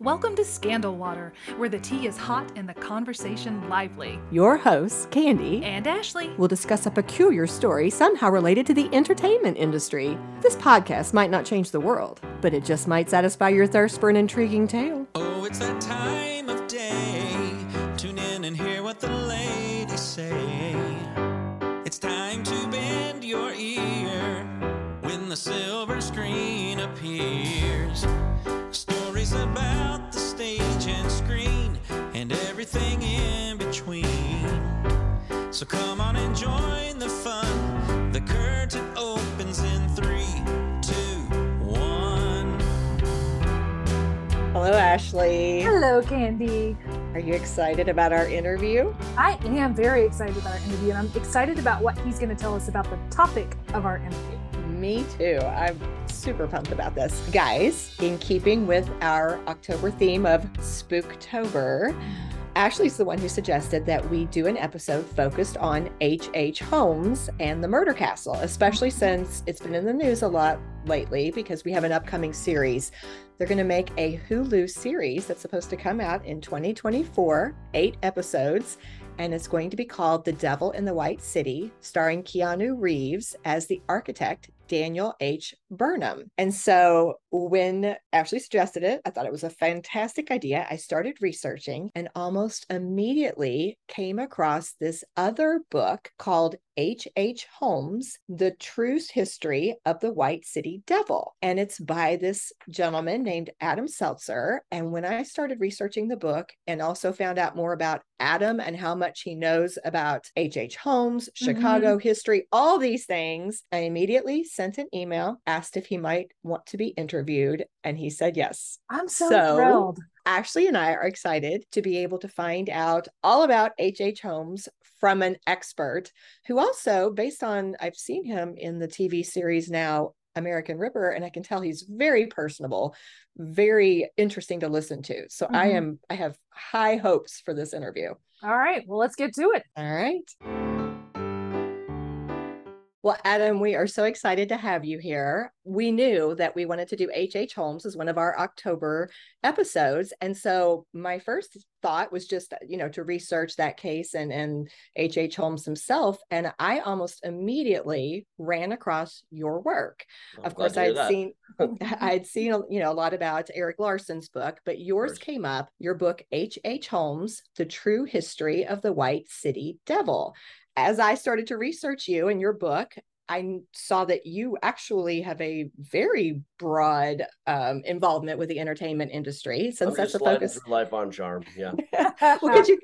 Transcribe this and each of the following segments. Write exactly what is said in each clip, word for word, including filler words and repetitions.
Welcome to Scandal Water, where the tea is hot and the conversation lively. Your hosts, Candy and Ashley, will discuss a peculiar story somehow related to the entertainment industry. This podcast might not change the world, but it just might satisfy your thirst for an intriguing tale. Oh, it's that time of day. Tune in and hear what the ladies say. It's time to bend your ear when the silver screen appears. Stories about the stage and screen and everything in between. So come on and join the fun. The curtain opens in three, two, one. Hello, Ashley. Hello, Candy. Are you excited about our interview? I am very excited about our interview, and I'm excited about what he's going to tell us about the topic of our interview. Me too. I'm super pumped about this. Guys, in keeping with our October theme of Spooktober, Ashley's the one who suggested that we do an episode focused on H H. Holmes and the Murder Castle, especially since it's been in the news a lot lately because we have an upcoming series. They're going to make a Hulu series that's supposed to come out in twenty twenty-four, eight episodes. And it's going to be called The Devil in the White City, starring Keanu Reeves as the architect, Daniel H. Burnham. And so when Ashley suggested it, I thought it was a fantastic idea. I started researching and almost immediately came across this other book called H H. Holmes, The True History of the White City Devil. And it's by this gentleman named Adam Seltzer. And when I started researching the book and also found out more about Adam and how much he knows about H H. Holmes, Chicago mm-hmm. history, all these things, I immediately sent an email, asked if he might want to be interviewed, and he said yes. I'm so, so thrilled. Ashley and I are excited to be able to find out all about H H. Holmes from an expert who also, based on, I've seen him in the T V series now, American Ripper, and I can tell he's very personable, very interesting to listen to. So mm-hmm. I am, I have high hopes for this interview. All right. Well, let's get to it. All right. Well, Adam, we are so excited to have you here. We knew that we wanted to do H H. Holmes as one of our October episodes. And so my first thought was just, you know, to research that case and and H H. Holmes himself. And I almost immediately ran across your work. Well, of course, I'd seen, I'd seen, you know, a lot about Eric Larson's book, but yours came up, your book, H H. Holmes, The True History of the White City Devil. As I started to research you and your book, I saw that you actually have a very broad um, involvement with the entertainment industry, since I'm that's a focus. Life on charm, yeah. Well, could you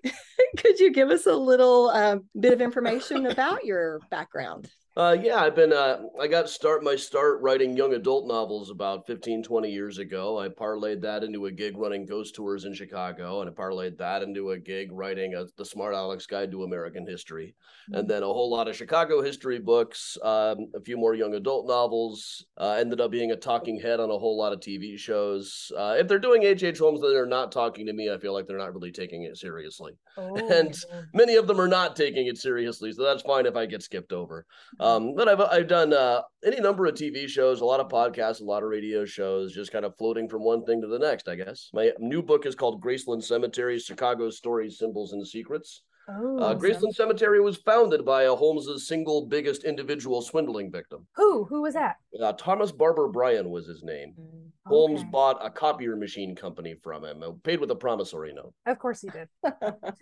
could you give us a little um, bit of information about your background? Uh, yeah, I've been. Uh, I got start my start writing young adult novels about fifteen, twenty years ago. I parlayed that into a gig running ghost tours in Chicago, and I parlayed that into a gig writing a, the Smart Alex Guide to American History, mm-hmm. and then a whole lot of Chicago history books, um, a few more young adult novels. Uh, ended up being a talking head on a whole lot of T V shows. Uh, if they're doing H H. Holmes, then they're not talking to me. I feel like they're not really taking it seriously, oh, and yeah. many of them are not taking it seriously. So that's fine if I get skipped over. Um, but I've I've done uh, any number of T V shows, a lot of podcasts, a lot of radio shows, just kind of floating from one thing to the next, I guess. My new book is called Graceland Cemetery, Chicago Stories, Symbols and Secrets. Oh, uh, Graceland Cemetery was founded by a Holmes's single biggest individual swindling victim. Who? Who was that? Uh, Thomas Barber Bryan was his name. Mm, okay. Holmes bought a copier machine company from him, paid with a promissory note. Of course he did.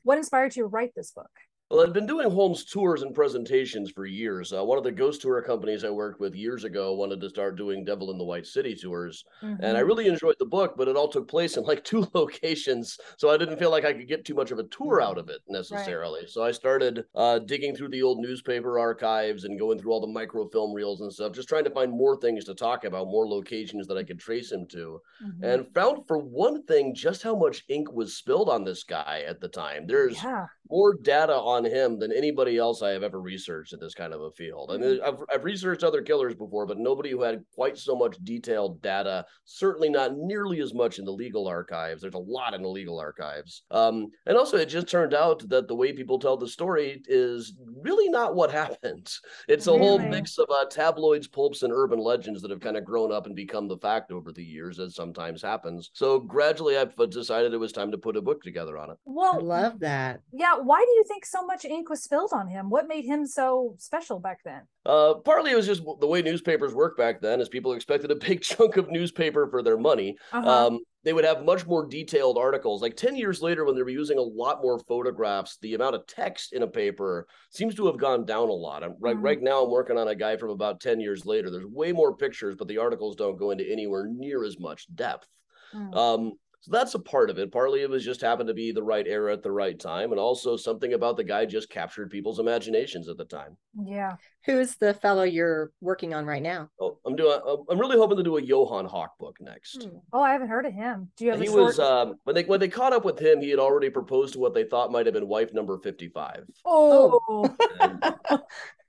What inspired you to write this book? Well, I'd been doing Holmes tours and presentations for years. Uh, one of the ghost tour companies I worked with years ago wanted to start doing Devil in the White City tours. Mm-hmm. And I really enjoyed the book, but it all took place in like two locations. So I didn't feel like I could get too much of a tour out of it necessarily. Right. So I started uh, digging through the old newspaper archives and going through all the microfilm reels and stuff, just trying to find more things to talk about, more locations that I could trace him to. Mm-hmm. And found, for one thing, just how much ink was spilled on this guy at the time. There's yeah. more data on him than anybody else I have ever researched in this kind of a field. And I've, I've researched other killers before, but nobody who had quite so much detailed data, certainly not nearly as much in the legal archives. There's a lot in the legal archives. Um, and also, it just turned out that the way people tell the story is really not what happened. It's a really? whole mix of uh, tabloids, pulps, and urban legends that have kind of grown up and become the fact over the years, as sometimes happens. So gradually, I've decided it was time to put a book together on it. Well, I love that. Yeah. Why do you think so much ink was spilled on him? What made him so special back then? Uh, partly it was just the way newspapers worked back then, is people expected a big chunk of newspaper for their money. Uh-huh. Um, they would have much more detailed articles. Like ten years later, when they were using a lot more photographs, the amount of text in a paper seems to have gone down a lot. I'm, right, mm-hmm. right now, I'm working on a guy from about ten years later. There's way more pictures, but the articles don't go into anywhere near as much depth. Mm-hmm. Um, So that's a part of it. Partly it was just happened to be the right era at the right time. And also something about the guy just captured people's imaginations at the time. Yeah. Who's the fellow you're working on right now? Oh, I'm doing, I'm really hoping to do a Johann Hoch book next. Hmm. Oh, I haven't heard of him. Do you have he a short... was, um, when they, when they caught up with him, he had already proposed to what they thought might've been wife number fifty-five. Oh.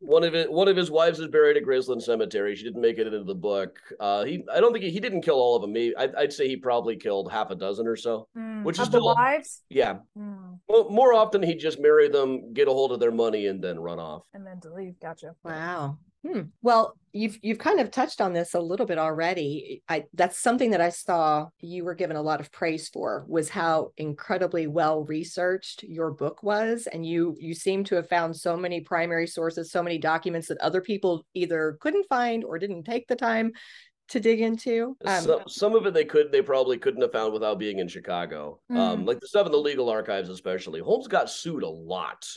One of, it, one of his wives is buried at Graceland Cemetery. She didn't make it into the book. Uh, he, I don't think he, he didn't kill all of them. He, I, I'd say he probably killed half a dozen or so. Mm, which is still, the wives? Yeah. Mm. Well, more often he'd just marry them, get a hold of their money, and then run off. And then to leave. Gotcha. Wow. Hmm. Well, you've you've kind of touched on this a little bit already. I, that's something that I saw you were given a lot of praise for, was how incredibly well researched your book was. And you you seem to have found so many primary sources, so many documents that other people either couldn't find or didn't take the time to dig into. Um, some, some of it they could, they probably couldn't have found without being in Chicago. Mm. Um, like the stuff in the legal archives, especially. Holmes got sued a lot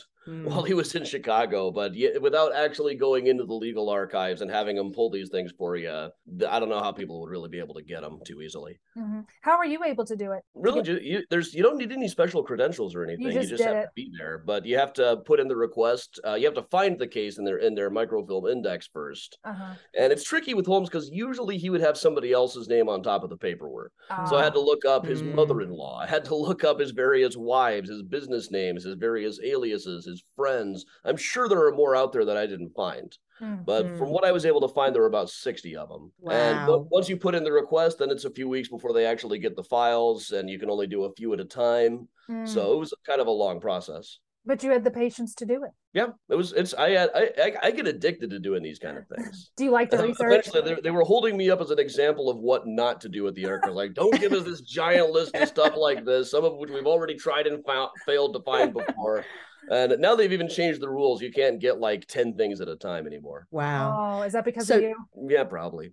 while he was in Chicago, but yet, without actually going into the legal archives and having them pull these things for you, I don't know how people would really be able to get them too easily. Mm-hmm. How are you able to do it? Really, you, you, there's, you don't need any special credentials or anything. You just, you just have it. to be there, but you have to put in the request. Uh, you have to find the case in their, in their microfilm index first. Uh-huh. And it's tricky with Holmes because usually he would have somebody else's name on top of the paperwork. Uh-huh. So I had to look up his mm. mother-in-law. I had to look up his various wives, his business names, his various aliases, his friends. I'm sure there are more out there that I didn't find. Mm-hmm. But from what I was able to find, there were about sixty of them. Wow. And once you put in the request, then it's a few weeks before they actually get the files, and you can only do a few at a time. Mm. So it was kind of a long process. But you had the patience to do it. Yeah, it was. It's I had. I, I I get addicted to doing these kind of things. Do you like the research? Eventually, they, they were holding me up as an example of what not to do at the archives. Like, don't give us this giant list of stuff like this, some of which we've already tried and found, failed to find before. And now they've even changed the rules. You can't get like ten things at a time anymore. Wow. Oh, is that because so, of you? Yeah, probably.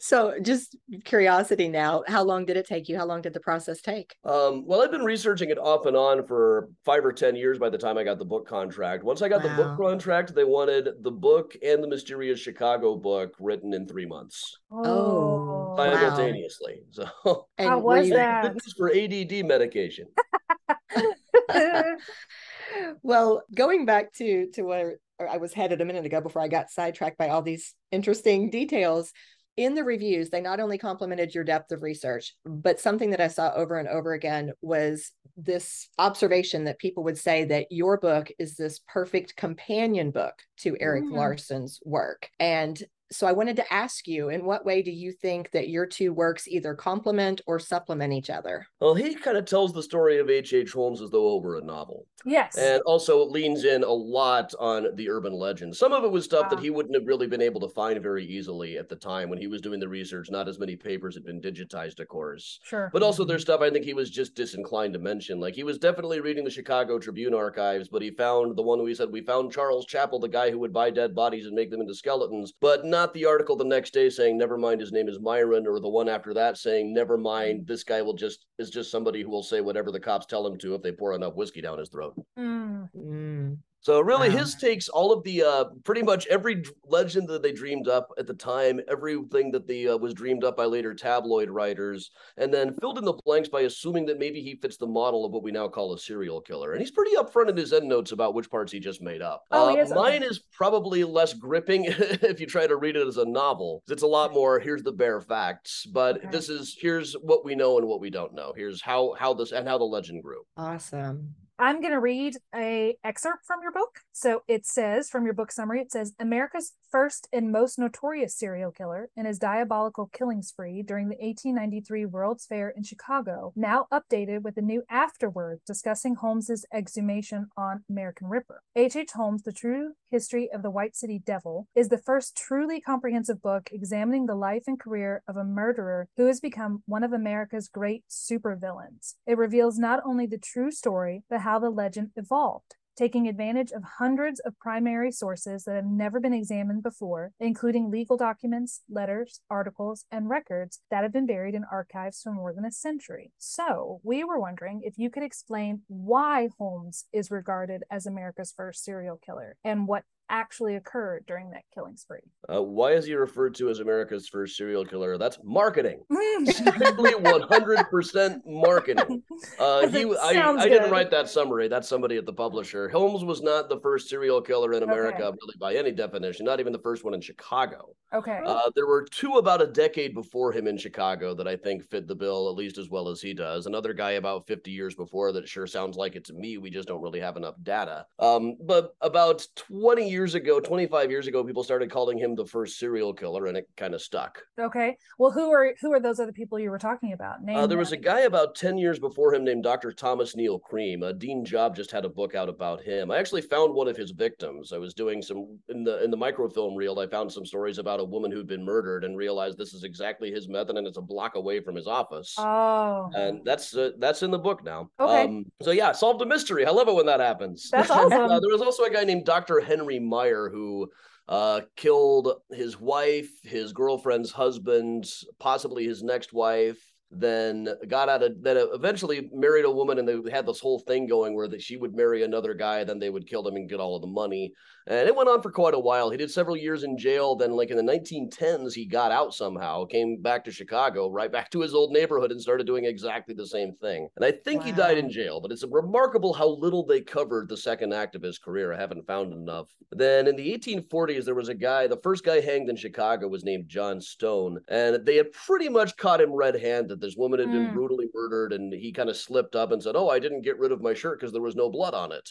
So just curiosity now, how long did it take you? How long did the process take? Um, well, I've been researching it off and on for five or ten years by the time I got the book contract. Once I got wow. the book contract, they wanted the book and the Mysterious Chicago book written in three months. Oh, simultaneously. Wow. So and how was that? For A D D medication. Well, going back to, to where I was headed a minute ago before I got sidetracked by all these interesting details, in the reviews, they not only complimented your depth of research, but something that I saw over and over again was this observation that people would say that your book is this perfect companion book to Eric mm. Larson's work. And so I wanted to ask you, in what way do you think that your two works either complement or supplement each other? Well, he kind of tells the story of H H. Holmes as though it were a novel. Yes. And also it leans in a lot on the urban legend. Some of it was stuff wow. that he wouldn't have really been able to find very easily at the time when he was doing the research. Not as many papers had been digitized, of course. Sure. But also there's stuff I think he was just disinclined to mention. Like he was definitely reading the Chicago Tribune archives, but he found the one where he said, we found Charles Chappell, the guy who would buy dead bodies and make them into skeletons, but not Not the article the next day saying, never mind, his name is Myron, or the one after that saying, never mind, this guy will just is just somebody who will say whatever the cops tell him to if they pour enough whiskey down his throat. Mm. Mm. So really wow. his takes all of the, uh, pretty much every legend that they dreamed up at the time, everything that the, uh, was dreamed up by later tabloid writers, and then filled in the blanks by assuming that maybe he fits the model of what we now call a serial killer. And he's pretty upfront in his endnotes about which parts he just made up. Oh, uh, is, mine okay. is probably less gripping if you try to read it as a novel. It's a lot more, here's the bare facts, but okay. this is, here's what we know and what we don't know. Here's how, how this, and how the legend grew. Awesome. I'm going to read a excerpt from your book. So it says, from your book summary, it says, America's first and most notorious serial killer in his diabolical killing spree during the eighteen ninety-three World's Fair in Chicago, now updated with a new afterword discussing Holmes's exhumation on American Ripper. H H. Holmes, The True History of the White City Devil, is the first truly comprehensive book examining the life and career of a murderer who has become one of America's great supervillains. It reveals not only the true story, but how the legend evolved, taking advantage of hundreds of primary sources that have never been examined before, including legal documents, letters, articles, and records that have been buried in archives for more than a century. So we were wondering if you could explain why Holmes is regarded as America's first serial killer and what actually occurred during that killing spree. Uh, why is he referred to as America's first serial killer? That's marketing. Simply one hundred percent marketing. Uh, he, I, I didn't write that summary. That's somebody at the publisher. Holmes was not the first serial killer in America, okay, really, by any definition, not even the first one in Chicago. Okay. Uh, there were two about a decade before him in Chicago that I think fit the bill at least as well as he does. Another guy about fifty years before that sure sounds like it to me. We just don't really have enough data. Um, but about twenty years ago, twenty-five years ago, people started calling him the first serial killer, and it kind of stuck. Okay. Well, who are who are those other people you were talking about? Name uh, there was a guy about ten years before him named Doctor Thomas Neal Cream. Uh, Dean Job just had a book out about him. I actually found one of his victims. I was doing some, in the, in the microfilm reel, I found some stories about a woman who'd been murdered and realized this is exactly his method, and it's a block away from his office. Oh. And that's uh, that's in the book now. Okay. Um, so yeah, solved a mystery. I love it when that happens. That's awesome. Uh, there was also a guy named Doctor Henry Meyer, who uh, killed his wife, his girlfriend's husband, possibly his next wife, then got out of, then eventually married a woman, and they had this whole thing going where that she would marry another guy, then they would kill him and get all of the money. And it went on for quite a while. He did several years in jail. Then like in the nineteen tens, he got out somehow, came back to Chicago, right back to his old neighborhood, and started doing exactly the same thing. And I think wow. he died in jail, but it's remarkable how little they covered the second act of his career. I haven't found enough. Then in the eighteen forties, there was a guy, the first guy hanged in Chicago was named John Stone. And they had pretty much caught him red-handed. This woman had been mm. brutally murdered, and he kind of slipped up and said, oh, I didn't get rid of my shirt because there was no blood on it.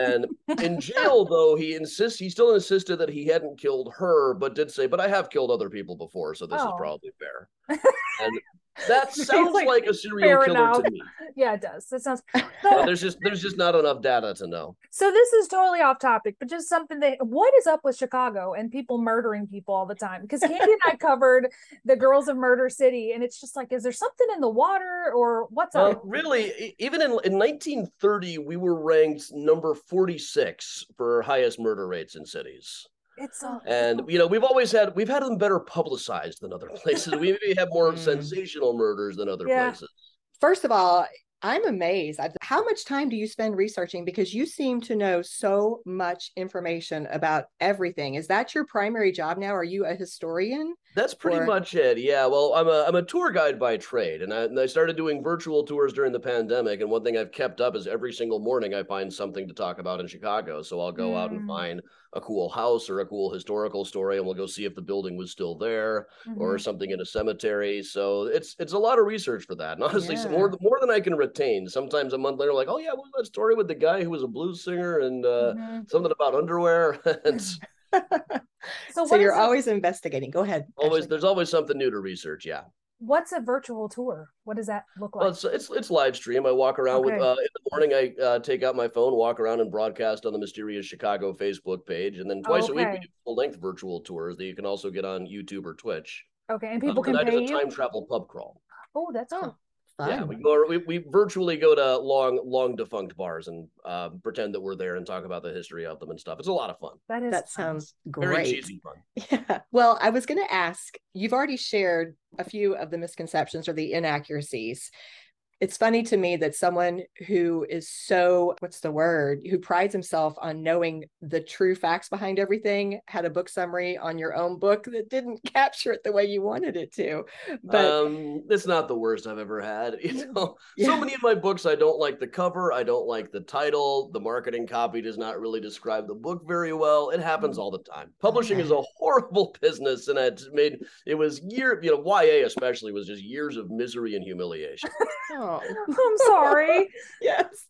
And in jail, though, he insists he still insisted that he hadn't killed her, but did say, but I have killed other people before, so this oh. is probably fair. And that sounds like, like a serial killer enough. to me. Yeah, it does. That sounds. But there's just there's just not enough data to know. So this is totally off topic, but just something that, what is up with Chicago and people murdering people all the time? Because Candy and I covered the Girls of Murder City, and it's just like, is there something in the water or what's uh, up? Really, even in, in nineteen thirty, we were ranked number forty-six for highest murder rates in cities. It's awful. And you know, we've always had we've had them better publicized than other places. We maybe have more mm. sensational murders than other yeah. places. First of all, I'm amazed. How much time do you spend researching? Because you seem to know so much information about everything. Is that your primary job now? Are you a historian? That's pretty or... much it. Yeah. Well, I'm a I'm a tour guide by trade, and I, and I started doing virtual tours during the pandemic. And one thing I've kept up is every single morning I find something to talk about in Chicago. So I'll go mm. out and find a cool house or a cool historical story, and we'll go see if the building was still there mm-hmm. or something in a cemetery. So it's it's a lot of research for that. And honestly, yeah. more, more than I can retain. Sometimes a month later, like, oh yeah, what was that story with the guy who was a blues singer and uh, mm-hmm. something about underwear? so so you're always it? investigating. Go ahead. Always, Ashley. There's always something new to research, yeah. What's a virtual tour? What does that look like? Well, it's, it's it's live stream. I walk around okay. with uh, in the morning. I uh, take out my phone, walk around, and broadcast on the Mysterious Chicago Facebook page. And then twice oh, okay. a week, we do full length virtual tours that you can also get on YouTube or Twitch. Okay, and people um, can. And pay I do a time you? travel pub crawl. Oh, that's cool. Fun. Yeah, we go. We, we virtually go to long, long defunct bars and uh, pretend that we're there and talk about the history of them and stuff. It's a lot of fun. That is. That sounds great. Very cheesy fun. Yeah. Well, I was going to ask. You've already shared a few of the misconceptions or the inaccuracies. It's funny to me that someone who is so, what's the word, who prides himself on knowing the true facts behind everything had a book summary on your own book that didn't capture it the way you wanted it to. But um, it's not the worst I've ever had. You know, yeah. So many of my books, I don't like the cover. I don't like the title. The marketing copy does not really describe the book very well. It happens all the time. Publishing okay. is a horrible business. And it's made, it was year, you know, Y A especially was just years of misery and humiliation. song. I'm sorry. Yes.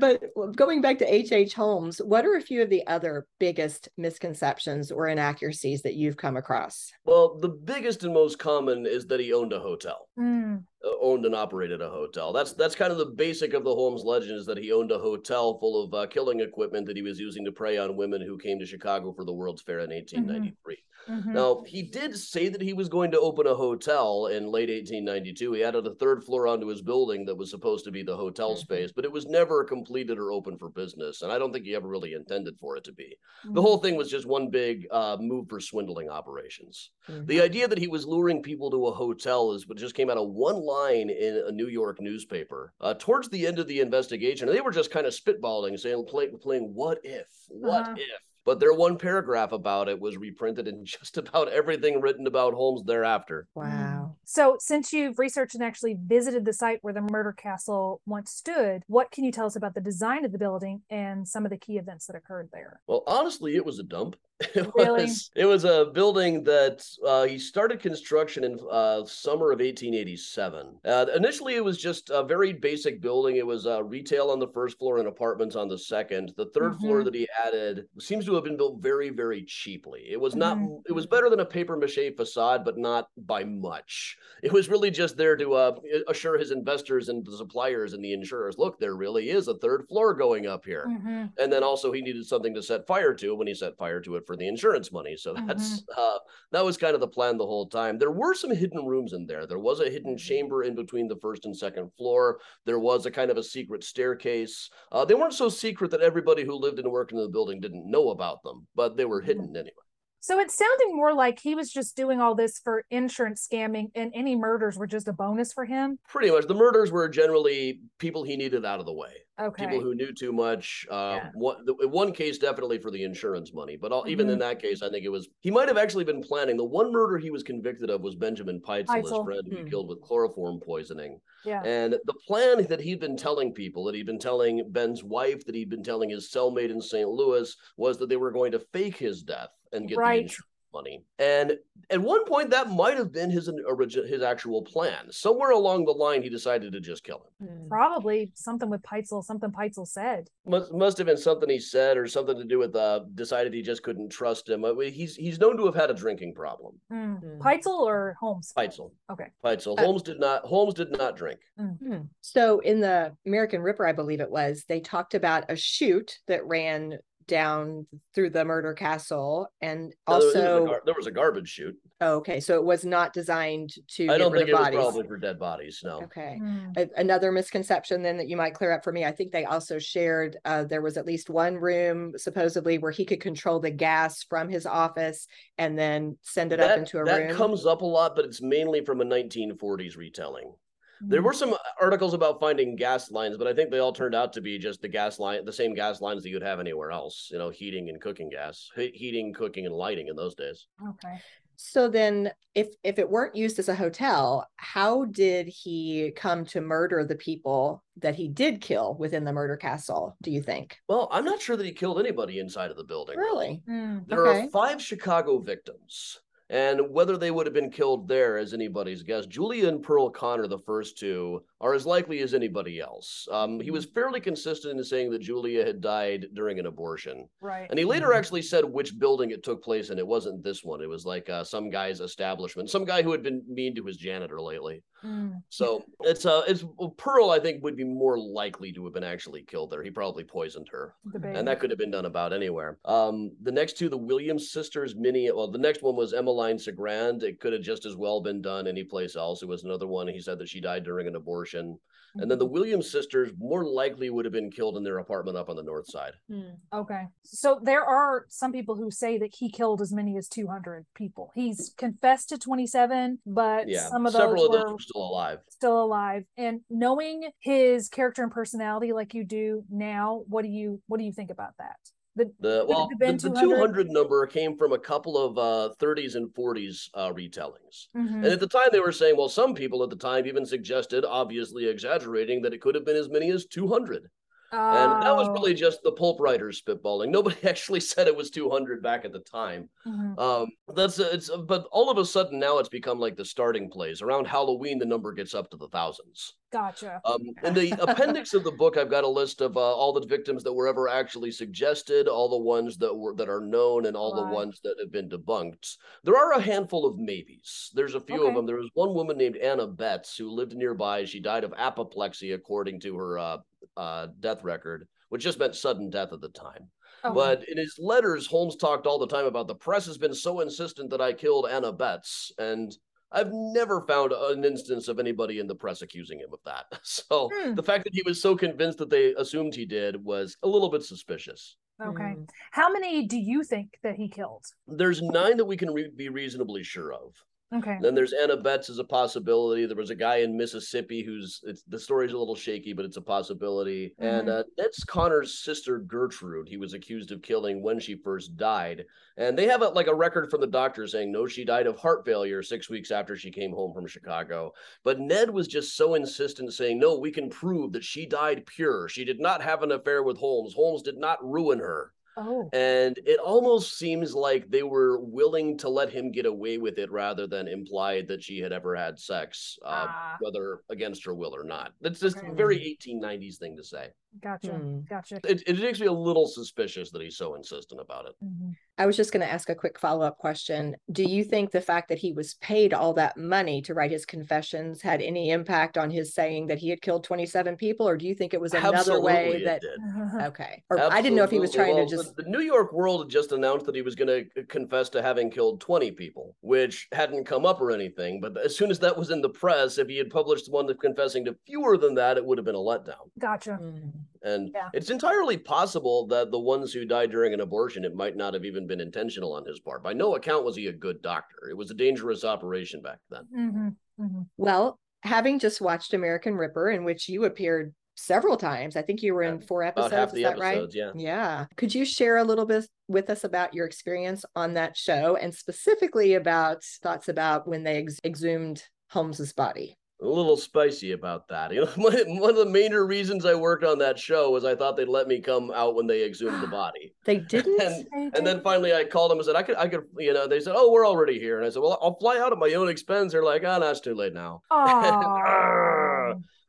But going back to H H. Holmes, what are a few of the other biggest misconceptions or inaccuracies that you've come across? Well, the biggest and most common is that he owned a hotel. Mm. Owned and operated a hotel. That's that's kind of the basic of the Holmes legend, is that he owned a hotel full of uh, killing equipment that he was using to prey on women who came to Chicago for the World's Fair in eighteen ninety-three. Mm-hmm. Now, he did say that he was going to open a hotel in late eighteen ninety-two. He added a third floor onto his building that was supposed to be the hotel mm-hmm. space, but it was never completed or open for business, and I don't think he ever really intended for it to be. Mm-hmm. The whole thing was just one big uh, move for swindling operations. Mm-hmm. The idea that he was luring people to a hotel is what just came out of one line in a New York newspaper. Uh, towards the end of the investigation, they were just kind of spitballing, saying, play, playing what if, what uh-huh. if. But their one paragraph about it was reprinted in just about everything written about Holmes thereafter. Wow. So since you've researched and actually visited the site where the murder castle once stood, what can you tell us about the design of the building and some of the key events that occurred there? Well, honestly, it was a dump. It really? was it was a building that uh, he started construction in uh, summer of eighteen eighty-seven. Uh, initially, it was just a very basic building. It was uh, retail on the first floor and apartments on the second. The third mm-hmm. floor that he added seems to have been built very, very cheaply. It was not. Mm-hmm. It was better than a papier-mâché facade, but not by much. It was really just there to uh, assure his investors and the suppliers and the insurers, look, there really is a third floor going up here. Mm-hmm. And then also he needed something to set fire to when he set fire to it for the insurance money. So that's mm-hmm. uh, that was kind of the plan the whole time. There were some hidden rooms in there. There was a hidden chamber in between the first and second floor. There was a kind of a secret staircase. Uh, they weren't so secret that everybody who lived and worked in the building didn't know about them, but they were hidden mm-hmm. anyway. So it's sounding more like he was just doing all this for insurance scamming, and any murders were just a bonus for him? Pretty much. The murders were generally people he needed out of the way. Okay. People who knew too much. Uh, yeah. one, one case definitely for the insurance money, but all, mm-hmm. even in that case, I think it was, he might have actually been planning. The one murder he was convicted of was Benjamin Pitezel, Pitezel. his friend who mm-hmm. he killed with chloroform poisoning. Yeah. And the plan that he'd been telling people, that he'd been telling Ben's wife, that he'd been telling his cellmate in Saint Louis, was that they were going to fake his death and get right. the insurance money. And at one point, that might have been his origin, his actual plan. Somewhere along the line, he decided to just kill him. Probably something with Pitezel, something Pitezel said. Must, must have been something he said, or something to do with uh, decided he just couldn't trust him. He's he's known to have had a drinking problem. Mm. Pitezel or Holmes? Pitezel. Okay. Pitezel. Uh, Holmes did not. Holmes did not drink. Mm. So in the American Ripper, I believe it was, they talked about a chute that ran down through the murder castle, and also there was a, gar- there was a garbage chute. Oh, okay, so it was not designed to. I don't think it bodies. was probably for dead bodies. No. Okay, mm. a- another misconception then that you might clear up for me. I think they also shared uh, there was at least one room supposedly where he could control the gas from his office and then send it that, up into a that room. That comes up a lot, but it's mainly from a nineteen forties retelling. There were some articles about finding gas lines, but I think they all turned out to be just the gas line, the same gas lines that you'd have anywhere else, you know, heating and cooking gas, he- heating, cooking, and lighting in those days. Okay. So then if if it weren't used as a hotel, how did he come to murder the people that he did kill within the murder castle, do you think? Well, I'm not sure that he killed anybody inside of the building. Really? Mm, there okay. are five Chicago victims. And whether they would have been killed there is anybody's guess. Julia and Pearl Connor, the first two, are as likely as anybody else. Um, he was fairly consistent in saying that Julia had died during an abortion. Right. And he later mm-hmm. actually said which building it took place in. It wasn't this one. It was like uh, some guy's establishment, some guy who had been mean to his janitor lately. Mm. So it's uh, it's well, Pearl, I think, would be more likely to have been actually killed there. He probably poisoned her. And that could have been done about anywhere. Um, the next two, the Williams sisters, Minnie, well, the next one was Emeline Cigrand. It could have just as well been done any place else. It was another one. He said that she died during an abortion. And then the Williams sisters more likely would have been killed in their apartment up on the north side. Mm. Okay. So there are some people who say that he killed as many as two hundred people. He's confessed to twenty-seven, but yeah, some of those, several of those were still alive. Still alive. And knowing his character and personality like you do now, what do you what do you think about that? The, the, well, the, the two hundred number came from a couple of uh, thirties and forties uh, retellings. Mm-hmm. And at the time they were saying, well, some people at the time even suggested, obviously exaggerating, that it could have been as many as two hundred. Uh, and that was really just the pulp writers spitballing. Nobody actually said it was two hundred back at the time. Mm-hmm. Um, that's it's. But all of a sudden now it's become like the starting place. Around Halloween, the number gets up to the thousands. Gotcha. Um, in the appendix of the book, I've got a list of uh, all the victims that were ever actually suggested, all the ones that were that are known, and all wow. the ones that have been debunked. There are a handful of maybes. There's a few okay. of them. There was one woman named Anna Betts who lived nearby. She died of apoplexy, according to her uh, uh, death record, which just meant sudden death at the time. Oh. But in his letters, Holmes talked all the time about the press has been so insistent that I killed Anna Betts, and I've never found an instance of anybody in the press accusing him of that. So mm. the fact that he was so convinced that they assumed he did was a little bit suspicious. Okay. Mm. How many do you think that he killed? There's nine that we can re- be reasonably sure of. Okay. Then there's Anna Betts as a possibility. There was a guy in Mississippi who's, it's, the story's a little shaky, but it's a possibility. Mm-hmm. And uh, that's Connor's sister, Gertrude. He was accused of killing when she first died. And they have a, like a record from the doctor saying, no, she died of heart failure six weeks after she came home from Chicago. But Ned was just so insistent saying, no, we can prove that she died pure. She did not have an affair with Holmes. Holmes did not ruin her. Oh. And it almost seems like they were willing to let him get away with it rather than imply that she had ever had sex, uh, ah. whether against her will or not. That's just okay. a very eighteen nineties thing to say. Gotcha. Hmm. Gotcha. It, it makes me a little suspicious that he's so insistent about it. Mm-hmm. I was just going to ask a quick follow-up question. Do you think the fact that he was paid all that money to write his confessions had any impact on his saying that he had killed twenty-seven people? Or do you think it was another Absolutely way that... Did. Okay. Or Absolutely. I didn't know if he was trying well, to just... The, the New York World had just announced that he was going to confess to having killed twenty people, which hadn't come up or anything. But as soon as that was in the press, if he had published one confessing to fewer than that, it would have been a letdown. Gotcha. Mm-hmm. And yeah. it's entirely possible that the ones who died during an abortion, it might not have even been intentional on his part. By no account was he a good doctor. It was a dangerous operation back then. Mm-hmm. Mm-hmm. Well, having just watched American Ripper, in which you appeared several times, I think you were in four episodes, about half the is that episodes, right? Yeah. Yeah. Could you share a little bit with us about your experience on that show, and specifically about thoughts about when they ex- exhumed Holmes's body? A little spicy about that. You know, my, one of the major reasons I worked on that show was I thought they'd let me come out when they exhumed the body. They didn't. And, they didn't. And then finally I called them and said, I could, I could, you know, they said, oh, we're already here. And I said, well, I'll fly out at my own expense. They're like, oh, no, it's too late now.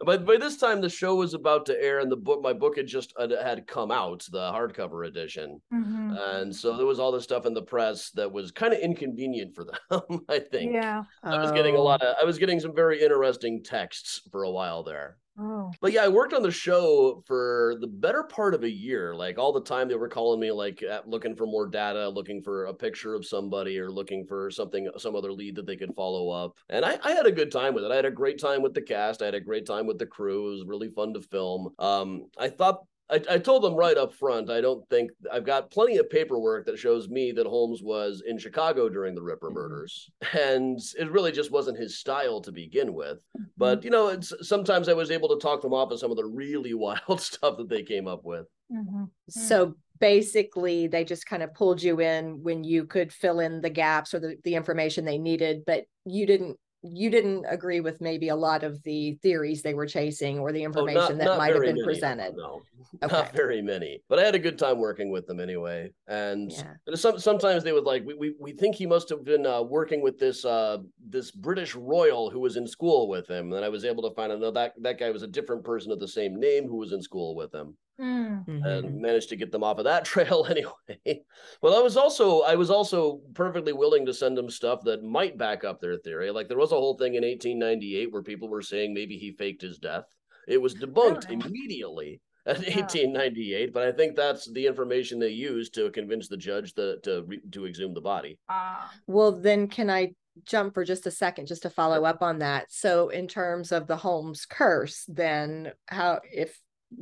But by this time, the show was about to air, and the book, my book had just uh, had come out, the hardcover edition. Mm-hmm. And so there was all this stuff in the press that was kind of inconvenient for them, I think. Yeah. I was oh. getting a lot of, I was getting some very interesting texts for a while there. Oh. But yeah, I worked on the show for the better part of a year. Like all the time they were calling me, like looking for more data, looking for a picture of somebody, or looking for something, some other lead that they could follow up. And I, I had a good time with it. I had a great time with the cast. I had a great time with the crew. It was really fun to film. Um, I thought I, I told them right up front, I don't think, I've got plenty of paperwork that shows me that Holmes was in Chicago during the Ripper murders. And it really just wasn't his style to begin with. But, you know, it's, sometimes I was able to talk them off of some of the really wild stuff that they came up with. Mm-hmm. So basically, they just kind of pulled you in when you could fill in the gaps or the, the information they needed, but you didn't. You didn't agree with maybe a lot of the theories they were chasing or the information oh, not, that not might have been many, presented. No, okay. Not very many. But I had a good time working with them anyway. And yeah. some, sometimes they would like, we we, we think he must have been uh, working with this uh, this British royal who was in school with him. And I was able to find out no, that that guy was a different person of the same name who was in school with him. Mm-hmm. And managed to get them off of that trail anyway. Well, I was also I was also perfectly willing to send them stuff that might back up their theory. Like there was a whole thing in eighteen ninety-eight where people were saying maybe he faked his death. It was debunked really? immediately in yeah. eighteen ninety-eight, but I think that's the information they used to convince the judge that to to exhume the body. Ah. Well, then can I jump for just a second just to follow up on that? So in terms of the Holmes curse, then how if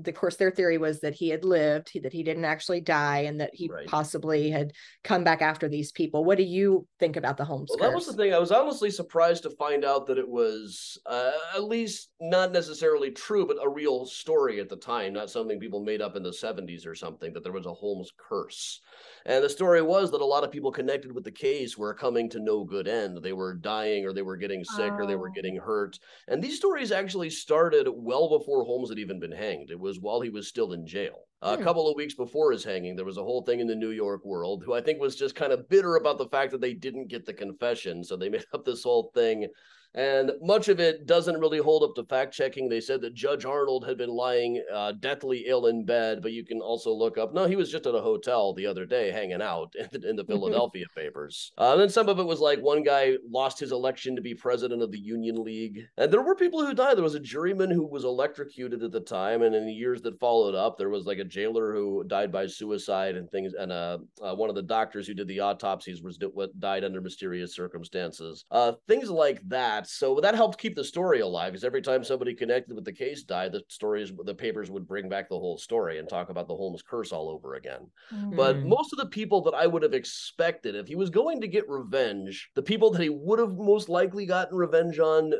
Of course, their theory was that he had lived, that he didn't actually die, and that he right. possibly had come back after these people. What do you think about the Holmes curse? Well, that was the thing. I was honestly surprised to find out that it was uh, at least not necessarily true, but a real story at the time, not something people made up in the seventies or something, that there was a Holmes curse. And the story was that a lot of people connected with the case were coming to no good end. They were dying, or they were getting sick, oh. or they were getting hurt. And these stories actually started well before Holmes had even been hanged. It was while he was still in jail. Hmm. A couple of weeks before his hanging, there was a whole thing in the New York World who I think was just kind of bitter about the fact that they didn't get the confession. So they made up this whole thing. And much of it doesn't really hold up to fact checking. They said that Judge Arnold had been lying uh, deathly ill in bed, but you can also look up, no, he was just at a hotel the other day hanging out in the, in the Philadelphia papers. Uh, and then some of it was like one guy lost his election to be president of the Union League. And there were people who died. There was a juryman who was electrocuted at the time. And in the years that followed up, there was like a jailer who died by suicide and things. And uh, uh, one of the doctors who did the autopsies was what died under mysterious circumstances. Uh, things like that. So that helped keep the story alive, because every time somebody connected with the case died, the stories, the papers would bring back the whole story and talk about the Holmes curse all over again. Mm. But most of the people that I would have expected, if he was going to get revenge, the people that he would have most likely gotten revenge on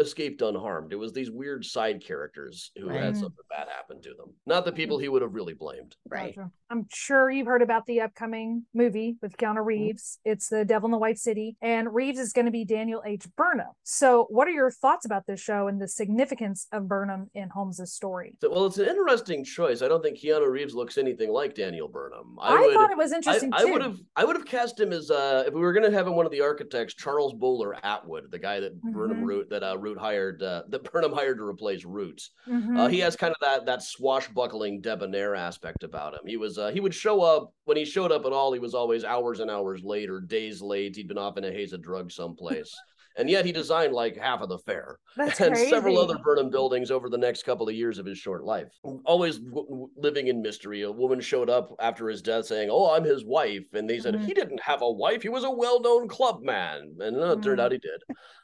escaped unharmed. It was these weird side characters who right. had something bad happen to them, not the people he would have really blamed. Right. I'm sure you've heard about the upcoming movie with Keanu Reeves. Mm-hmm. It's The Devil in the White City, and Reeves is going to be Daniel H. Burnham. So what are your thoughts about this show and the significance of Burnham in Holmes's story? So, well, it's an interesting choice. I don't think Keanu Reeves looks anything like Daniel Burnham. I, I would, thought it was interesting I, too. I would have, I would have cast him as uh, if we were going to have him one of the architects, Charles Bowler Atwood, the guy that mm-hmm. Burnham wrote that. Uh, Root hired uh, that Burnham hired to replace Root. Mm-hmm. Uh, he has kind of that that swashbuckling debonair aspect about him. He was uh, he would show up when he showed up at all. He was always hours and hours late or days late. He'd been off in a haze of drugs someplace. And yet he designed like half of the fair That's and crazy. Several other Burnham buildings over the next couple of years of his short life. Always w w living in mystery. A woman showed up after his death saying, oh, I'm his wife. And they said, mm-hmm. he didn't have a wife. He was a well-known club man. And no, it turned out he did.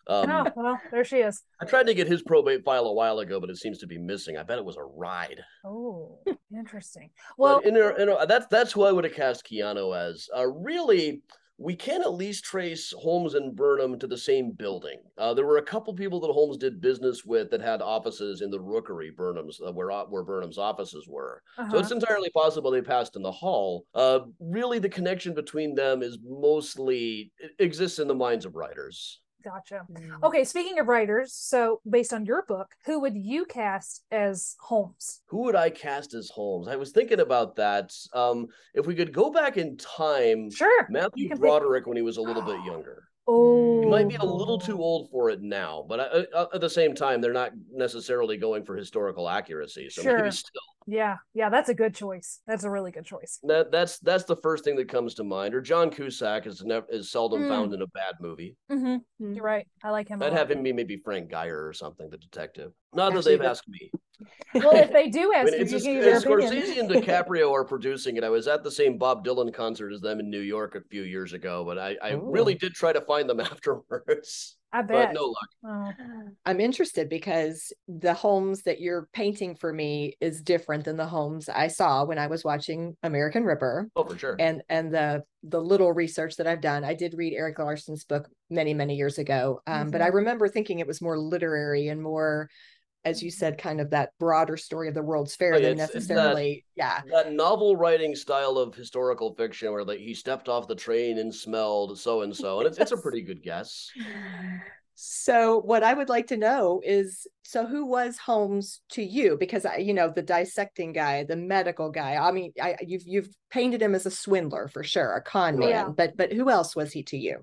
Um, oh, well, there she is. I tried to get his probate file a while ago, but it seems to be missing. I bet it was a ride. Oh, interesting. Well, in a, in a, that's, that's who I would have cast Keanu as. Uh, really... We can at least trace Holmes and Burnham to the same building. Uh, there were a couple people that Holmes did business with that had offices in the Rookery, Burnham's, uh, where, where Burnham's offices were. Uh-huh. So it's entirely possible they passed in the hall. Uh, really, the connection between them is mostly, it exists in the minds of writers. Gotcha. Okay, speaking of writers, so based on your book, who would you cast as Holmes? Who would I cast as Holmes? I was thinking about that. Um, if we could go back in time, sure. Matthew Broderick, when he was a little bit younger. Oh. He might be a little too old for it now, but I, I, at the same time, they're not necessarily going for historical accuracy. So sure. maybe still. Yeah, yeah, that's a good choice. That's a really good choice. That that's that's the first thing that comes to mind. Or John Cusack is never is seldom mm. found in a bad movie. Mm-hmm. You're right. I like him. I'd have him be maybe Frank Geyer or something, the detective. Not that they've asked me. Well, if they do ask I mean, you, you can give your opinion. Scorsese and DiCaprio are producing it. I was at the same Bob Dylan concert as them in New York a few years ago, but I, I really did try to find them afterwards. I bet. But no luck. Oh. I'm interested because the Holmes that you're painting for me is different than the Holmes I saw when I was watching American Ripper. Oh, for sure. And and the the little research that I've done, I did read Eric Larson's book many, many years ago. Um, mm-hmm. But I remember thinking it was more literary and more, as you said, kind of that broader story of the World's Fair right, than it's, necessarily, it's that, yeah. That novel writing style of historical fiction where like he stepped off the train and smelled so-and-so, and it's, yes. it's a pretty good guess. So what I would like to know is, so who was Holmes to you? Because, I, you know, the dissecting guy, the medical guy, I mean, I, you've, you've painted him as a swindler for sure, a con man, yeah. but, but who else was he to you?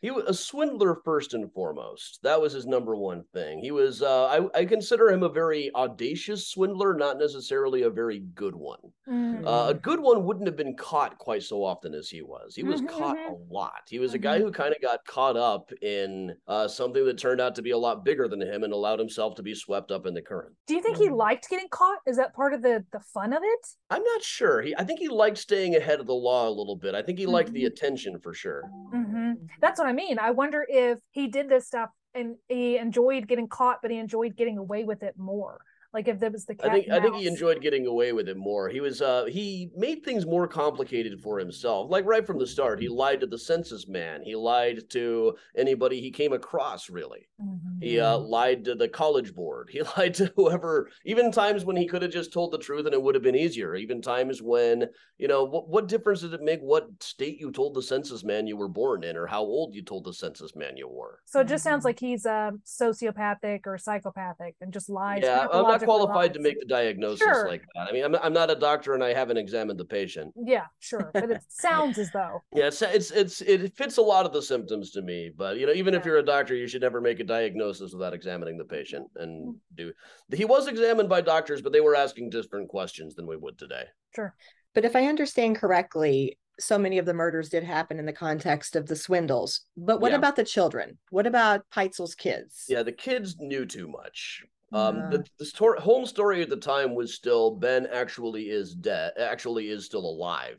He was a swindler first and foremost. That was his number one thing. He was, uh, I, I consider him a very audacious swindler, not necessarily a very good one. Mm-hmm. uh, a good one wouldn't have been caught quite so often as he was. He was mm-hmm. caught a lot. He was mm-hmm. a guy who kind of got caught up in uh, something that turned out to be a lot bigger than him and allowed himself to be swept up in the current. Do you think mm-hmm. he liked getting caught? Is that part of the, the fun of it? I'm not sure. He, I think he liked staying ahead of the law a little bit. I think he mm-hmm. liked the attention for sure. Mm-hmm. That's what I mean. I wonder if he did this stuff and he enjoyed getting caught, but he enjoyed getting away with it more. Like if that was the cat I think, I think he enjoyed getting away with it more. He was uh, he made things more complicated for himself. Like right from the start, he lied to the census man. He lied to anybody he came across, really. Mm-hmm. He uh, lied to the college board. He lied to whoever, even times when he could have just told the truth and it would have been easier. Even times when, you know, what, what difference did it make what state you told the census man you were born in or how old you told the census man you were? So it just sounds like he's uh, sociopathic or psychopathic and just lies. Yeah, not qualified to make the diagnosis sure. like that. I mean, I'm, I'm not a doctor and I haven't examined the patient. Yeah, sure. But it sounds as though. Yeah, it's, it's, it's, it fits a lot of the symptoms to me. But, you know, even yeah. if you're a doctor, you should never make a diagnosis without examining the patient. And do he was examined by doctors, but they were asking different questions than we would today. Sure. But if I understand correctly, so many of the murders did happen in the context of the swindles. But what yeah. about the children? What about Pitezel's kids? Yeah, the kids knew too much. Um, uh. the, the story, home story at the time was still Ben actually is dead, actually is still alive.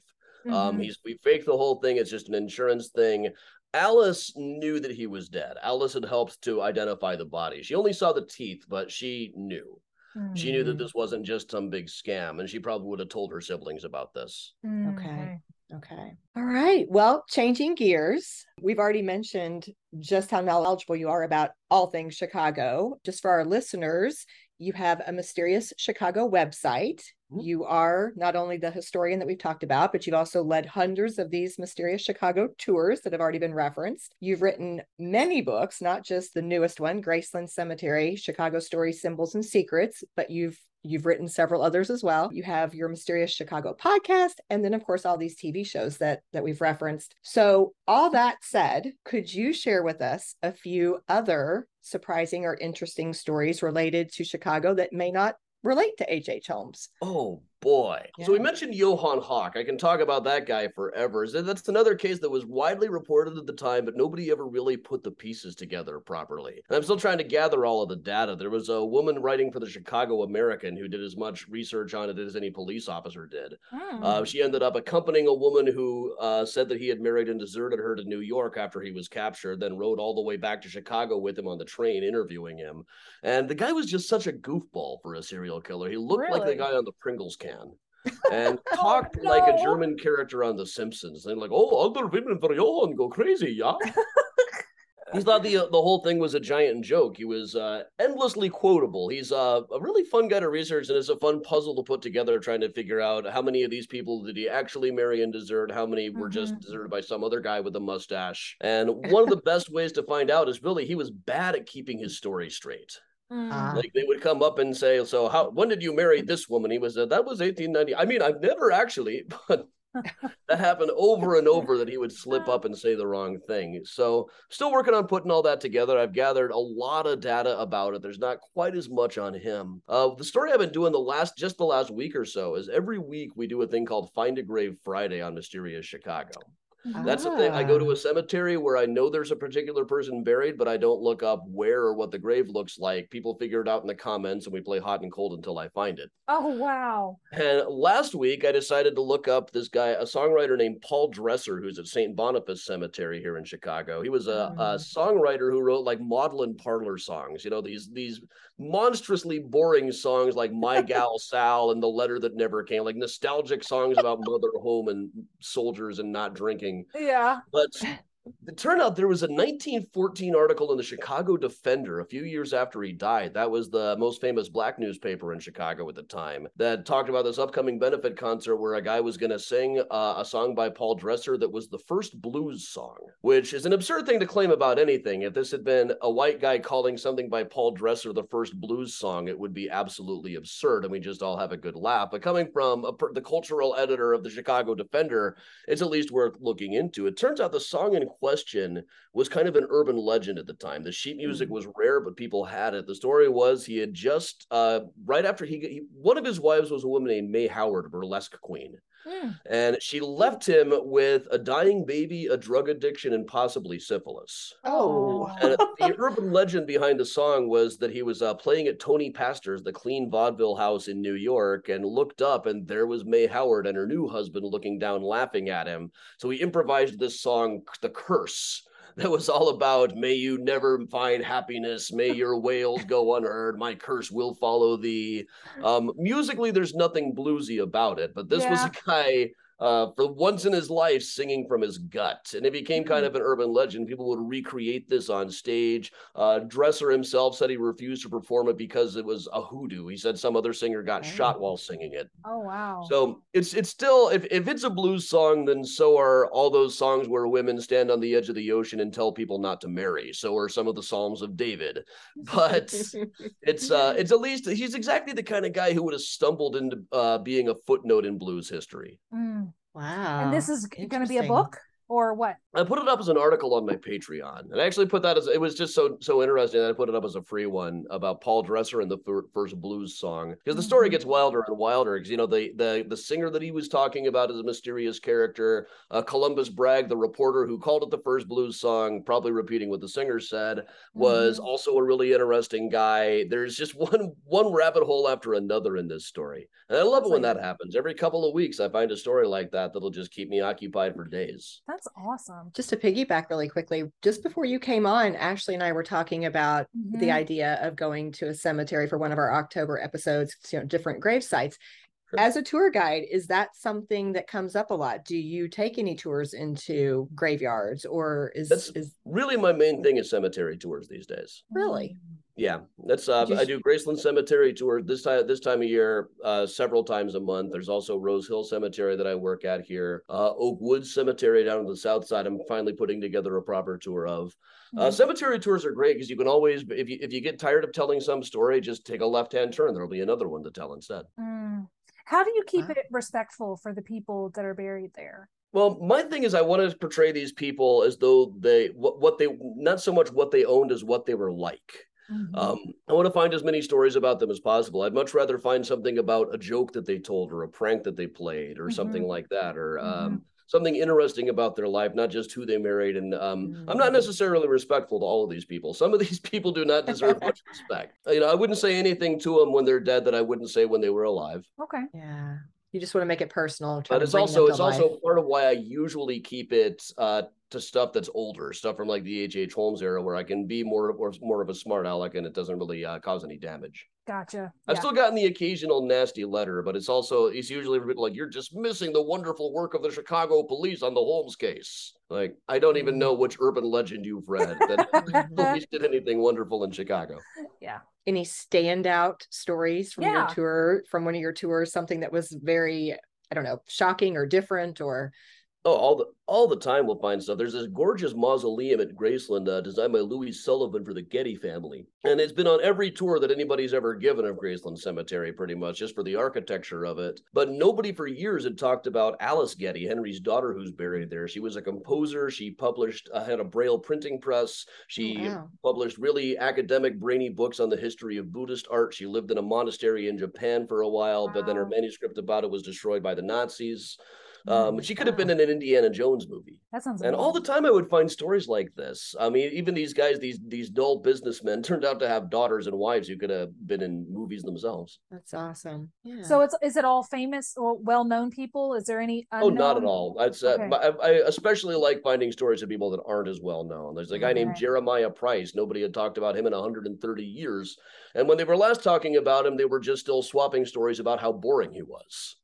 Mm-hmm. Um, he's we faked the whole thing. It's just an insurance thing. Alice knew that he was dead. Alice had helped to identify the body. She only saw the teeth, but she knew. Mm. She knew that this wasn't just some big scam, and she probably would have told her siblings about this. Mm. Okay. Okay. All right. Well, changing gears, we've already mentioned just how knowledgeable you are about all things Chicago. Just for our listeners, you have a mysterious Chicago website. Mm-hmm. You are not only the historian that we've talked about, but you've also led hundreds of these mysterious Chicago tours that have already been referenced. You've written many books, not just the newest one, Graceland Cemetery, Chicago Stories, Symbols and Secrets, but you've You've written several others as well. You have your Mysterious Chicago podcast, and then, of course, all these T V shows that, that we've referenced. So all that said, could you share with us a few other surprising or interesting stories related to Chicago that may not relate to H H. Holmes? Oh, boy. Yeah. So we mentioned Johann Hoch. I can talk about that guy forever. That's another case that was widely reported at the time, but nobody ever really put the pieces together properly. And I'm still trying to gather all of the data. There was a woman writing for the Chicago American who did as much research on it as any police officer did. Oh. Uh, she ended up accompanying a woman who uh, said that he had married and deserted her to New York after he was captured, then rode all the way back to Chicago with him on the train interviewing him. And the guy was just such a goofball for a serial killer. He looked really? like the guy on the Pringles can. And talked oh, no. like a German character on The Simpsons. They're like, oh, other women for Johann go crazy, yeah. He thought the the whole thing was a giant joke. He was uh, endlessly quotable. He's uh, a really fun guy to research, and it's a fun puzzle to put together, trying to figure out how many of these people did he actually marry and desert, how many mm-hmm. were just deserted by some other guy with a mustache. And one of the best ways to find out is really he was bad at keeping his story straight. Uh, like they would come up and say, so how, when did you marry this woman? He was, uh, that was eighteen ninety. I mean, I've never actually, but that happened over and over that he would slip up and say the wrong thing. So still working on putting all that together. I've gathered a lot of data about it. There's not quite as much on him. Uh, the story I've been doing the last, just the last week or so is every week we do a thing called Find a Grave Friday on Mysterious Chicago. That's ah. the thing. I go to a cemetery where I know there's a particular person buried, but I don't look up where or what the grave looks like. People figure it out in the comments, and we play hot and cold until I find it. Oh, wow. And last week, I decided to look up this guy, a songwriter named Paul Dresser, who's at Saint Boniface Cemetery here in Chicago. He was a, mm. a songwriter who wrote, like, maudlin parlor songs, you know, these these monstrously boring songs like My Gal Sal and The Letter That Never Came, like nostalgic songs about mother, home, and soldiers and not drinking. Yeah. But it turned out there was a nineteen fourteen article in the Chicago Defender a few years after he died. That was the most famous black newspaper in Chicago at the time that talked about this upcoming benefit concert where a guy was going to sing uh, a song by Paul Dresser that was the first blues song, which is an absurd thing to claim about anything. If this had been a white guy calling something by Paul Dresser the first blues song, it would be absolutely absurd, and we just all have a good laugh. But coming from a, the cultural editor of the Chicago Defender, it's at least worth looking into. It turns out the song in question was kind of an urban legend at the time. The sheet music was rare, but people had it. The story was he had just uh right after he, he one of his wives was a woman named May Howard, burlesque queen. Hmm. And she left him with a dying baby, a drug addiction, and possibly syphilis. Oh. And the urban legend behind the song was that he was uh, playing at Tony Pastor's, the clean vaudeville house in New York, and looked up, and there was May Howard and her new husband looking down, laughing at him. So he improvised this song, The Curse, that was all about, may you never find happiness, may your wails go unheard, my curse will follow thee. Um, musically, there's nothing bluesy about it, but this yeah. was a guy uh, for once in his life, singing from his gut. And it became kind of an urban legend. People would recreate this on stage. Uh, Dresser himself said he refused to perform it because it was a hoodoo. He said some other singer got oh. shot while singing it. Oh, wow. So it's it's still, if, if it's a blues song, then so are all those songs where women stand on the edge of the ocean and tell people not to marry. So are some of the Psalms of David. But it's uh, it's at least, he's exactly the kind of guy who would have stumbled into uh, being a footnote in blues history. Mm. Wow. And this is going to be a book? Or what? I put it up as an article on my Patreon, and I actually put that as, it was just so so interesting that I put it up as a free one about Paul Dresser and the fir- first blues song, because the story gets wilder and wilder, because you know the the the singer that he was talking about is a mysterious character. Uh, Columbus Bragg, the reporter who called it the first blues song, probably repeating what the singer said, was mm-hmm. also a really interesting guy. There's just one one rabbit hole after another in this story, and I love That's it when like- that happens. Every couple of weeks, I find a story like that that'll just keep me occupied for days. That's That's awesome. Just to piggyback really quickly, just before you came on, Ashley and I were talking about mm-hmm. the idea of going to a cemetery for one of our October episodes, you know, different grave sites. Sure. As a tour guide, is that something that comes up a lot? Do you take any tours into graveyards, or is That's is really my main thing is cemetery tours these days? Really? Yeah, that's uh, I do Graceland Cemetery tour this time this time of year, uh, several times a month. There's also Rose Hill Cemetery that I work at here, uh, Oak Woods Cemetery down on the south side. I'm finally putting together a proper tour of. Uh, mm-hmm. Cemetery tours are great because you can always, if you if you get tired of telling some story, just take a left hand turn. There'll be another one to tell instead. Mm. How do you keep wow. it respectful for the people that are buried there? Well, my thing is I want to portray these people as though they what, what they not so much what they owned as what they were like. Mm-hmm. Um, I want to find as many stories about them as possible. I'd much rather find something about a joke that they told or a prank that they played or mm-hmm. something like that, or mm-hmm. um, something interesting about their life, not just who they married. And um, mm-hmm. I'm not necessarily respectful to all of these people. Some of these people do not deserve much respect. You know, I wouldn't say anything to them when they're dead that I wouldn't say when they were alive. Okay. Yeah. You just want to make it personal. But it's also it's life. also part of why I usually keep it uh, to stuff that's older, stuff from like the H H. Holmes era, where I can be more or more of a smart aleck and it doesn't really uh, cause any damage. Gotcha. I've yeah. still gotten the occasional nasty letter, but it's also it's usually like, you're just missing the wonderful work of the Chicago police on the Holmes case. Like, I don't even know which urban legend you've read that police did anything wonderful in Chicago. Yeah. Any standout stories from yeah. your tour, from one of your tours, something that was very, I don't know, shocking or different or... Oh, all the all the time we'll find stuff. There's this gorgeous mausoleum at Graceland uh, designed by Louis Sullivan for the Getty family. And it's been on every tour that anybody's ever given of Graceland Cemetery, pretty much, just for the architecture of it. But nobody for years had talked about Alice Getty, Henry's daughter, who's buried there. She was a composer. She published, uh, had a Braille printing press. She oh, wow. published really academic, brainy books on the history of Buddhist art. She lived in a monastery in Japan for a while, wow. but then her manuscript about it was destroyed by the Nazis. Um, she could have been in an Indiana Jones movie. That sounds and amazing. All the time I would find stories like this. I mean, even these guys, these these dull businessmen turned out to have daughters and wives who could have been in movies themselves. That's awesome. Yeah. So it's is it all famous or well-known people? Is there any unknown? Oh, not at all. It's, uh, okay. I, I especially like finding stories of people that aren't as well-known. There's a guy okay. named Jeremiah Price. Nobody had talked about him in one hundred thirty years. And when they were last talking about him, they were just still swapping stories about how boring he was.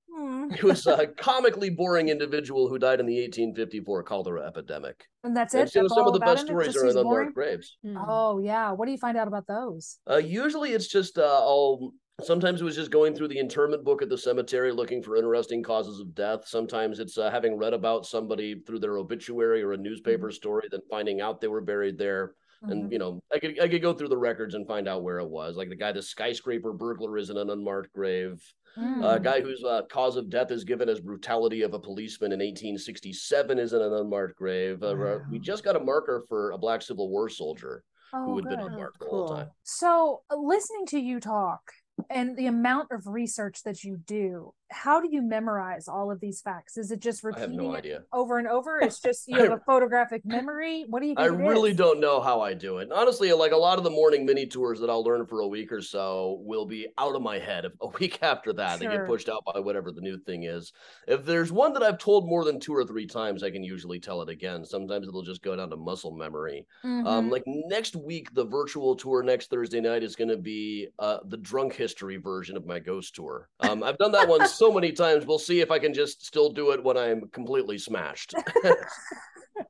He was a comically boring individual who died in the eighteen fifty-four cholera epidemic. And that's it? And so that's some of the best him? stories are in unmarked graves. Mm. Oh, yeah. What do you find out about those? Uh, usually it's just uh, all... Sometimes it was just going through the interment book at the cemetery looking for interesting causes of death. Sometimes it's uh, having read about somebody through their obituary or a newspaper story, then finding out they were buried there. And, you know, I could I could go through the records and find out where it was. Like the guy, the skyscraper burglar is in an unmarked grave. A mm. uh, guy whose uh, cause of death is given as brutality of a policeman in eighteen sixty-seven is in an unmarked grave. Uh, wow. We just got a marker for a Black Civil War soldier oh, who had good. been unmarked the whole cool. time. So uh, listening to you talk and the amount of research that you do, how do you memorize all of these facts? Is it just repeating no it over and over? It's just you have I, a photographic memory? What do you think I really is? don't know how I do it. Honestly, like a lot of the morning mini tours that I'll learn for a week or so will be out of my head a week after that. Sure. They get pushed out by whatever the new thing is. If there's one that I've told more than two or three times, I can usually tell it again. Sometimes it'll just go down to muscle memory. Mm-hmm. Um, like next week, the virtual tour next Thursday night is going to be uh, the drunk history version of my ghost tour. Um, I've done that one so many times. We'll see if I can just still do it when I'm completely smashed.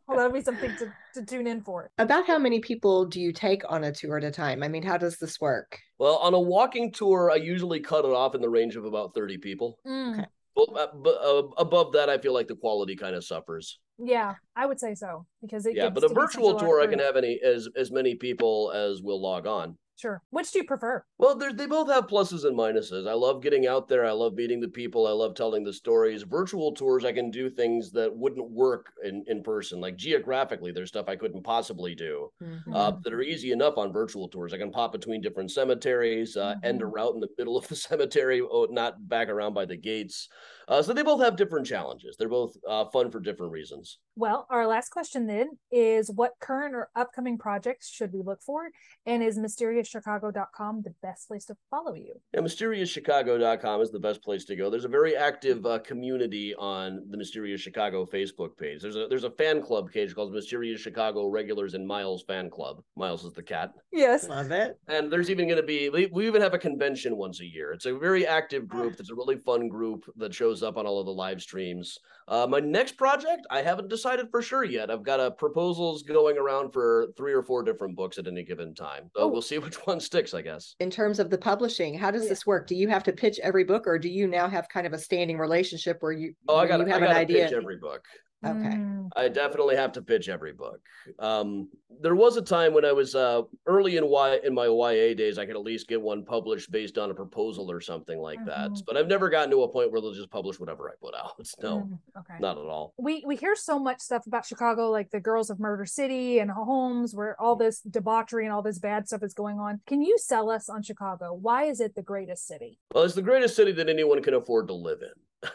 Well, that'll be something to, to tune in for. About how many people do you take on a tour at a time? I mean, how does this work? Well, on a walking tour, I usually cut it off in the range of about thirty people. Mm. Okay. But, but uh, above that, I feel like the quality kind of suffers. Yeah, I would say so. Because it yeah, but a virtual tour, I can have any as as many people as will log on. Sure. Which do you prefer? Well, they both have pluses and minuses. I love getting out there. I love meeting the people. I love telling the stories. Virtual tours, I can do things that wouldn't work in, in person. Like geographically, there's stuff I couldn't possibly do mm-hmm. uh, that are easy enough on virtual tours. I can pop between different cemeteries, uh, mm-hmm. end a route in the middle of the cemetery, oh, not back around by the gates. Uh, so they both have different challenges. They're both uh, fun for different reasons. Well, our last question then is, what current or upcoming projects should we look for? And is mysterious chicago dot com the best place to follow you? Yeah, mysterious chicago dot com is the best place to go. There's a very active uh, community on the Mysterious Chicago Facebook page. There's a there's a fan club page called Mysterious Chicago Regulars and Miles Fan Club. Miles is the cat. Yes. Love it. And there's even going to be, we, we even have a convention once a year. It's a very active group. It's a really fun group that shows up on all of the live streams. Uh, my next project, I haven't decided for sure yet. I've got a proposals going around for three or four different books at any given time. So oh. we'll see which one sticks, I guess. In terms of the publishing, how does yeah. this work? Do you have to pitch every book, or do you now have kind of a standing relationship where you, oh, I gotta, you have I an idea? Pitch every book. Okay. I definitely have to pitch every book. Um, there was a time when I was uh, early in y in my Y A days, I could at least get one published based on a proposal or something like mm-hmm. that. But I've never gotten to a point where they'll just publish whatever I put out. No, mm, okay. not at all. We we hear so much stuff about Chicago, like the Girls of Murder City and Holmes, where all this debauchery and all this bad stuff is going on. Can you sell us on Chicago? Why is it the greatest city? Well, it's the greatest city that anyone can afford to live in.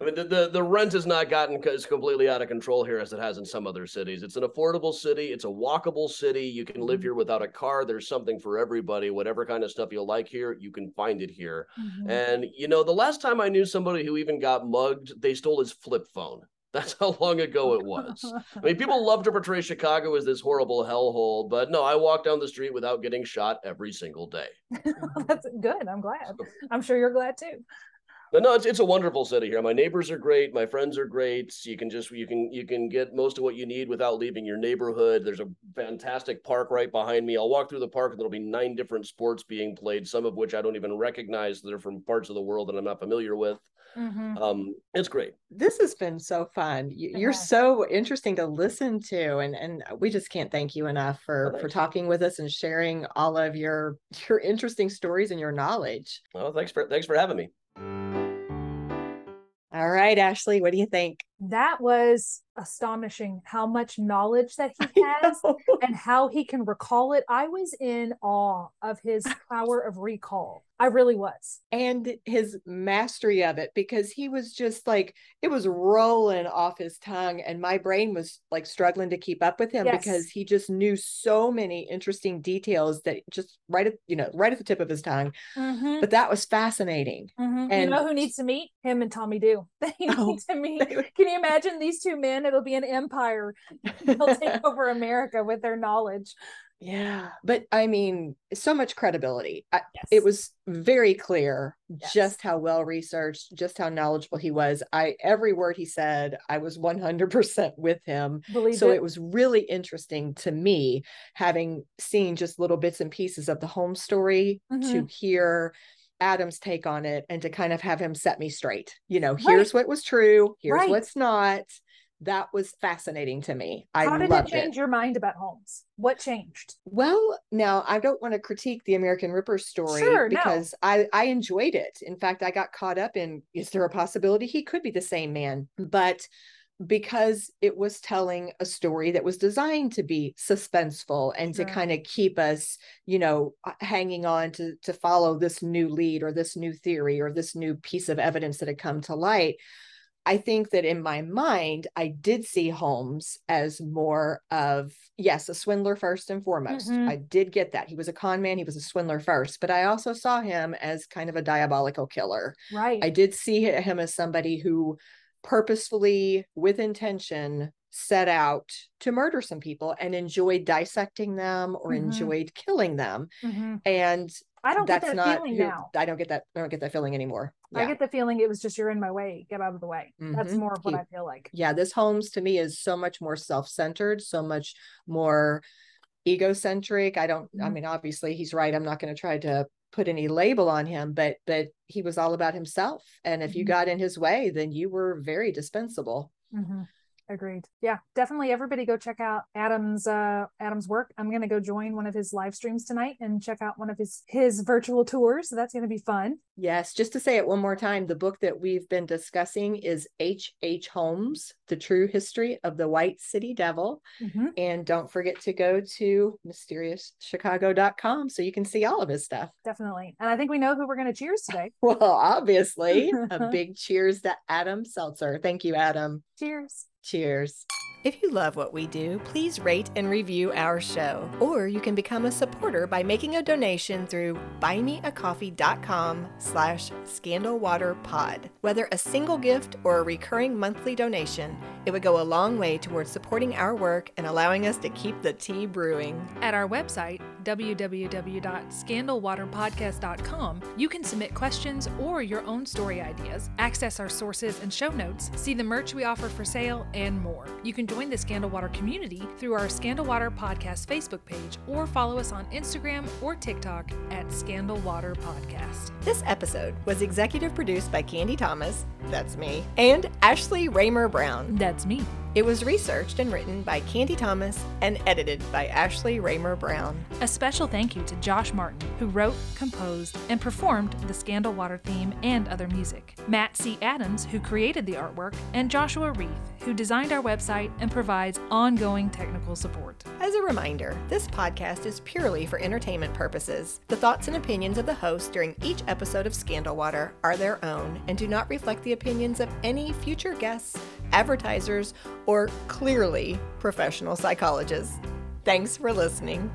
I mean, the, the, the rent has not gotten is completely out of control here as it has in some other cities. It's an affordable city. It's a walkable city. You can live here without a car. There's something for everybody. Whatever kind of stuff you like here, you can find it here. Mm-hmm. And, you know, the last time I knew somebody who even got mugged, they stole his flip phone. That's how long ago it was. I mean, people love to portray Chicago as this horrible hellhole, but no, I walk down the street without getting shot every single day. That's good. I'm glad. I'm sure you're glad too. But no, it's it's a wonderful city here. My neighbors are great. My friends are great. You can just you can you can get most of what you need without leaving your neighborhood. There's a fantastic park right behind me. I'll walk through the park and there'll be nine different sports being played, some of which I don't even recognize. They're from parts of the world that I'm not familiar with. Mm-hmm. Um, it's great. This has been so fun. You're yeah. so interesting to listen to, and and we just can't thank you enough for well, for talking with us and sharing all of your your interesting stories and your knowledge. Well, thanks for thanks for having me. All right, Ashley, what do you think? That was astonishing how much knowledge that he has and how he can recall it. I was in awe of his power of recall. I really was. And his mastery of it, because he was just like, it was rolling off his tongue and my brain was like struggling to keep up with him yes. because he just knew so many interesting details that just right at, you know, right at the tip of his tongue. Mm-hmm. But that was fascinating. Mm-hmm. And you know who needs to meet? Him and Tommy Dew. They need oh, to meet. They- Can you imagine these two men? It'll be an empire. They'll take over America with their knowledge. Yeah. But I mean, so much credibility. I, yes. It was very clear yes. just how well-researched, just how knowledgeable he was. I, every word he said, I was one hundred percent with him. Believe so it. it was really interesting to me, having seen just little bits and pieces of the Holmes story mm-hmm. to hear Adam's take on it and to kind of have him set me straight. You know, here's right. what was true. Here's right. what's not. That was fascinating to me. I loved it. How did it change your mind about Holmes? What changed? Well, now I don't want to critique the American Ripper story sure, because no. I, I enjoyed it. In fact, I got caught up in, is there a possibility he could be the same man? But because it was telling a story that was designed to be suspenseful and sure. to kind of keep us, you know, hanging on to, to follow this new lead or this new theory or this new piece of evidence that had come to light. I think that in my mind, I did see Holmes as more of, yes, a swindler first and foremost. Mm-hmm. I did get that. He was a con man. He was a swindler first, but I also saw him as kind of a diabolical killer. Right. I did see him as somebody who purposefully, with intention, set out to murder some people and enjoyed dissecting them or mm-hmm. enjoyed killing them. Mm-hmm. And I don't that's get that not, feeling now. I don't get that. I don't get that feeling anymore. Yeah. I get the feeling it was just, you're in my way, get out of the way. Mm-hmm. That's more of what he, I feel like. Yeah. This Holmes to me is so much more self-centered, so much more egocentric. I don't, mm-hmm. I mean, obviously he's right. I'm not going to try to put any label on him, but, but he was all about himself. And if mm-hmm. you got in his way, then you were very dispensable. Mm-hmm. Agreed. Yeah, definitely. Everybody go check out Adam's uh, Adam's work. I'm going to go join one of his live streams tonight and check out one of his, his virtual tours. So that's going to be fun. Yes. Just to say it one more time, the book that we've been discussing is H H. Holmes, The True History of the White City Devil. Mm-hmm. And don't forget to go to mysterious chicago dot com so you can see all of his stuff. Definitely. And I think we know who we're going to cheers today. Well, obviously, a big cheers to Adam Seltzer. Thank you, Adam. Cheers. Cheers. If you love what we do, please rate and review our show, or you can become a supporter by making a donation through buy me a coffee dot com slash scandal water pod. Whether a single gift or a recurring monthly donation, it would go a long way towards supporting our work and allowing us to keep the tea brewing. At our website, w w w dot scandal water podcast dot com, you can submit questions or your own story ideas, access our sources and show notes, see the merch we offer for sale, and more. You can join the Scandal Water community through our Scandal Water Podcast Facebook page, or follow us on Instagram or TikTok at Scandal Water Podcast. This episode was executive produced by Candy Thomas, that's me, and Ashley Raymer Brown, that's me. It was researched and written by Candy Thomas and edited by Ashley Raymer Brown. A special thank you to Josh Martin, who wrote, composed, and performed the Scandal Water theme and other music, Matt C. Adams, who created the artwork, and Joshua Reith, who designed our website and provides ongoing technical support. As a reminder, this podcast is purely for entertainment purposes. The thoughts and opinions of the host during each episode of Scandal Water are their own and do not reflect the opinions of any future guests, advertisers, or clearly professional psychologists. Thanks for listening.